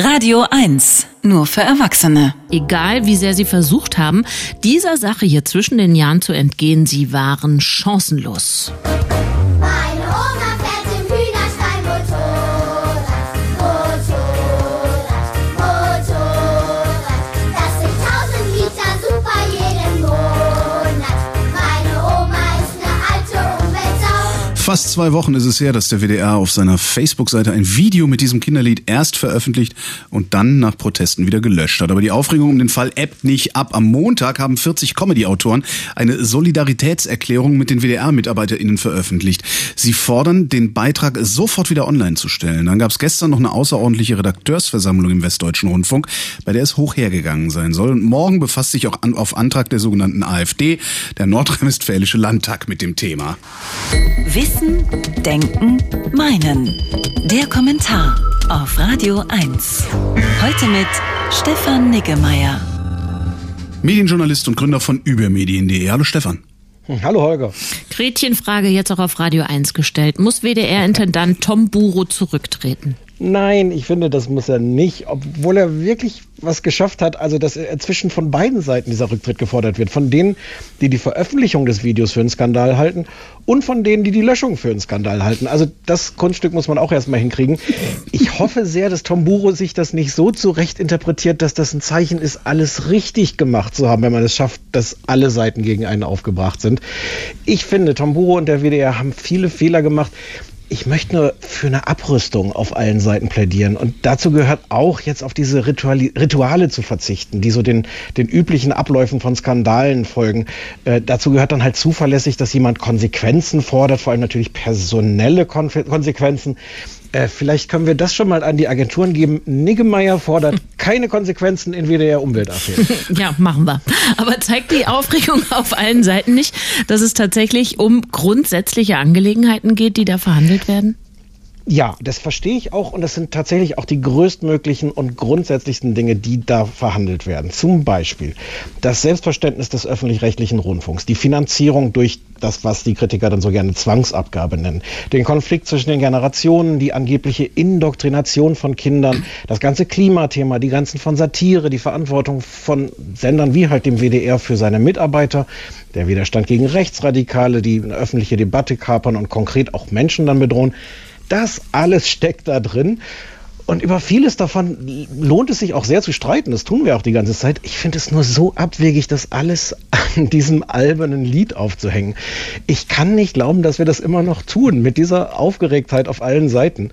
Radio 1, nur für Erwachsene. Egal, wie sehr sie versucht haben, dieser Sache hier zwischen den Jahren zu entgehen, sie waren chancenlos. Meine Oma fährt im Hühnerstall Motorrad. Das sind 1000 Liter super jeden Monat. Meine Oma ist eine alte Umweltsau. Fast 2 Wochen ist es her, dass der WDR auf seiner Facebook-Seite ein Video mit diesem Kinderlied erst veröffentlicht und dann nach Protesten wieder gelöscht hat. Aber die Aufregung um den Fall ebbt nicht ab. Am Montag haben 40 Comedy-Autoren eine Solidaritätserklärung mit den WDR-MitarbeiterInnen veröffentlicht. Sie fordern, den Beitrag sofort wieder online zu stellen. Dann gab es gestern noch eine außerordentliche Redakteursversammlung im Westdeutschen Rundfunk, bei der es hoch hergegangen sein soll. Und morgen befasst sich auch auf Antrag der sogenannten AfD der Nordrhein-Westfälische Landtag mit dem Thema. Wissen, Denken, Meinen. Der Kommentar auf Radio 1. Heute mit Stefan Niggemeier. Medienjournalist und Gründer von übermedien.de. Hallo Stefan. Hallo Holger. Gretchenfrage jetzt auch auf Radio 1 gestellt. Muss WDR-Intendant Tom Buhrow zurücktreten? Nein, ich finde, das muss er nicht, obwohl er wirklich was geschafft hat, also dass inzwischen von beiden Seiten dieser Rücktritt gefordert wird. Von denen, die die Veröffentlichung des Videos für einen Skandal halten und von denen, die die Löschung für einen Skandal halten. Also das Kunststück muss man auch erstmal hinkriegen. Ich hoffe sehr, dass Tom Buhrow sich das nicht so zurecht interpretiert, dass das ein Zeichen ist, alles richtig gemacht zu haben, wenn man es schafft, dass alle Seiten gegen einen aufgebracht sind. Ich finde, Tom Buhrow und der WDR haben viele Fehler gemacht. Ich möchte nur für eine Abrüstung auf allen Seiten plädieren. Und dazu gehört auch, jetzt auf diese Rituale zu verzichten, die so den üblichen Abläufen von Skandalen folgen. Dazu gehört dann halt zuverlässig, dass jemand Konsequenzen fordert, vor allem natürlich personelle Konsequenzen. Vielleicht können wir das schon mal an die Agenturen geben. Niggemeier fordert keine Konsequenzen in WDR Umweltaffäre. Ja, machen wir. Aber zeigt die Aufregung auf allen Seiten nicht, dass es tatsächlich um grundsätzliche Angelegenheiten geht, die da verhandelt werden? Ja, das verstehe ich auch. Und das sind tatsächlich auch die größtmöglichen und grundsätzlichsten Dinge, die da verhandelt werden. Zum Beispiel das Selbstverständnis des öffentlich-rechtlichen Rundfunks, die Finanzierung durch das, was die Kritiker dann so gerne Zwangsabgabe nennen, den Konflikt zwischen den Generationen, die angebliche Indoktrination von Kindern, das ganze Klimathema, die Grenzen von Satire, die Verantwortung von Sendern wie halt dem WDR für seine Mitarbeiter, der Widerstand gegen Rechtsradikale, die eine öffentliche Debatte kapern und konkret auch Menschen dann bedrohen. Das alles steckt da drin. Und über vieles davon lohnt es sich auch sehr zu streiten. Das tun wir auch die ganze Zeit. Ich finde es nur so abwegig, das alles an diesem albernen Lied aufzuhängen. Ich kann nicht glauben, dass wir das immer noch tun, mit dieser Aufgeregtheit auf allen Seiten.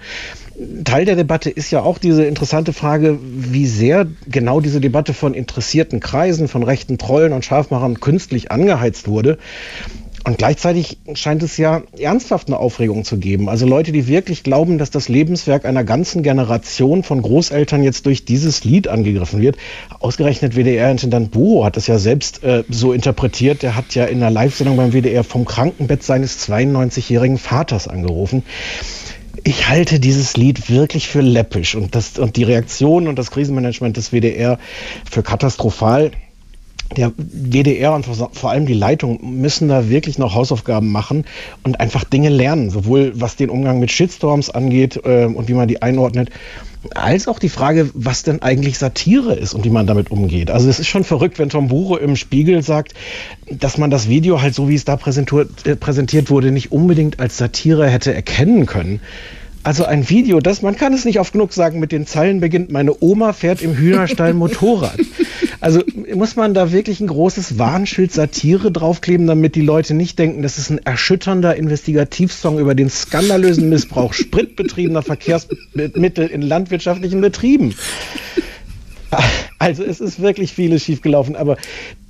Teil der Debatte ist ja auch diese interessante Frage, wie sehr genau diese Debatte von interessierten Kreisen, von rechten Trollen und Scharfmachern künstlich angeheizt wurde. Und gleichzeitig scheint es ja ernsthaft eine Aufregung zu geben. Also Leute, die wirklich glauben, dass das Lebenswerk einer ganzen Generation von Großeltern jetzt durch dieses Lied angegriffen wird. Ausgerechnet WDR-Intendant Buhrow hat das ja selbst so interpretiert. Er hat ja in einer Live-Sendung beim WDR vom Krankenbett seines 92-jährigen Vaters angerufen. Ich halte dieses Lied wirklich für läppisch. Und die Reaktion und das Krisenmanagement des WDR für katastrophal. Der WDR und vor allem die Leitung müssen da wirklich noch Hausaufgaben machen und einfach Dinge lernen, sowohl was den Umgang mit Shitstorms angeht und wie man die einordnet, als auch die Frage, was denn eigentlich Satire ist und wie man damit umgeht. Also es ist schon verrückt, wenn Tom Buhrow im Spiegel sagt, dass man das Video halt so, wie es da präsentiert wurde, nicht unbedingt als Satire hätte erkennen können. Also ein Video, das, man kann es nicht oft genug sagen, mit den Zeilen beginnt, meine Oma fährt im Hühnerstall Motorrad. Also muss man da wirklich ein großes Warnschild Satire draufkleben, damit die Leute nicht denken, das ist ein erschütternder Investigativsong über den skandalösen Missbrauch spritbetriebener Verkehrsmittel in landwirtschaftlichen Betrieben. Also es ist wirklich vieles schiefgelaufen, aber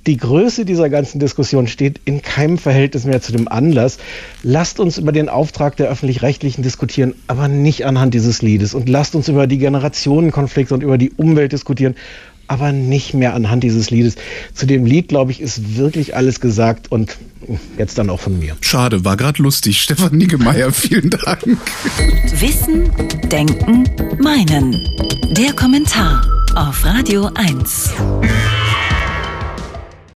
die Größe dieser ganzen Diskussion steht in keinem Verhältnis mehr zu dem Anlass. Lasst uns über den Auftrag der Öffentlich-Rechtlichen diskutieren, aber nicht anhand dieses Liedes. Und lasst uns über die Generationenkonflikte und über die Umwelt diskutieren, aber nicht mehr anhand dieses Liedes. Zu dem Lied, glaube ich, ist wirklich alles gesagt und jetzt dann auch von mir. Schade, war gerade lustig. Stefan Niggemeier, vielen Dank. Wissen, Denken, Meinen. Der Kommentar auf Radio 1.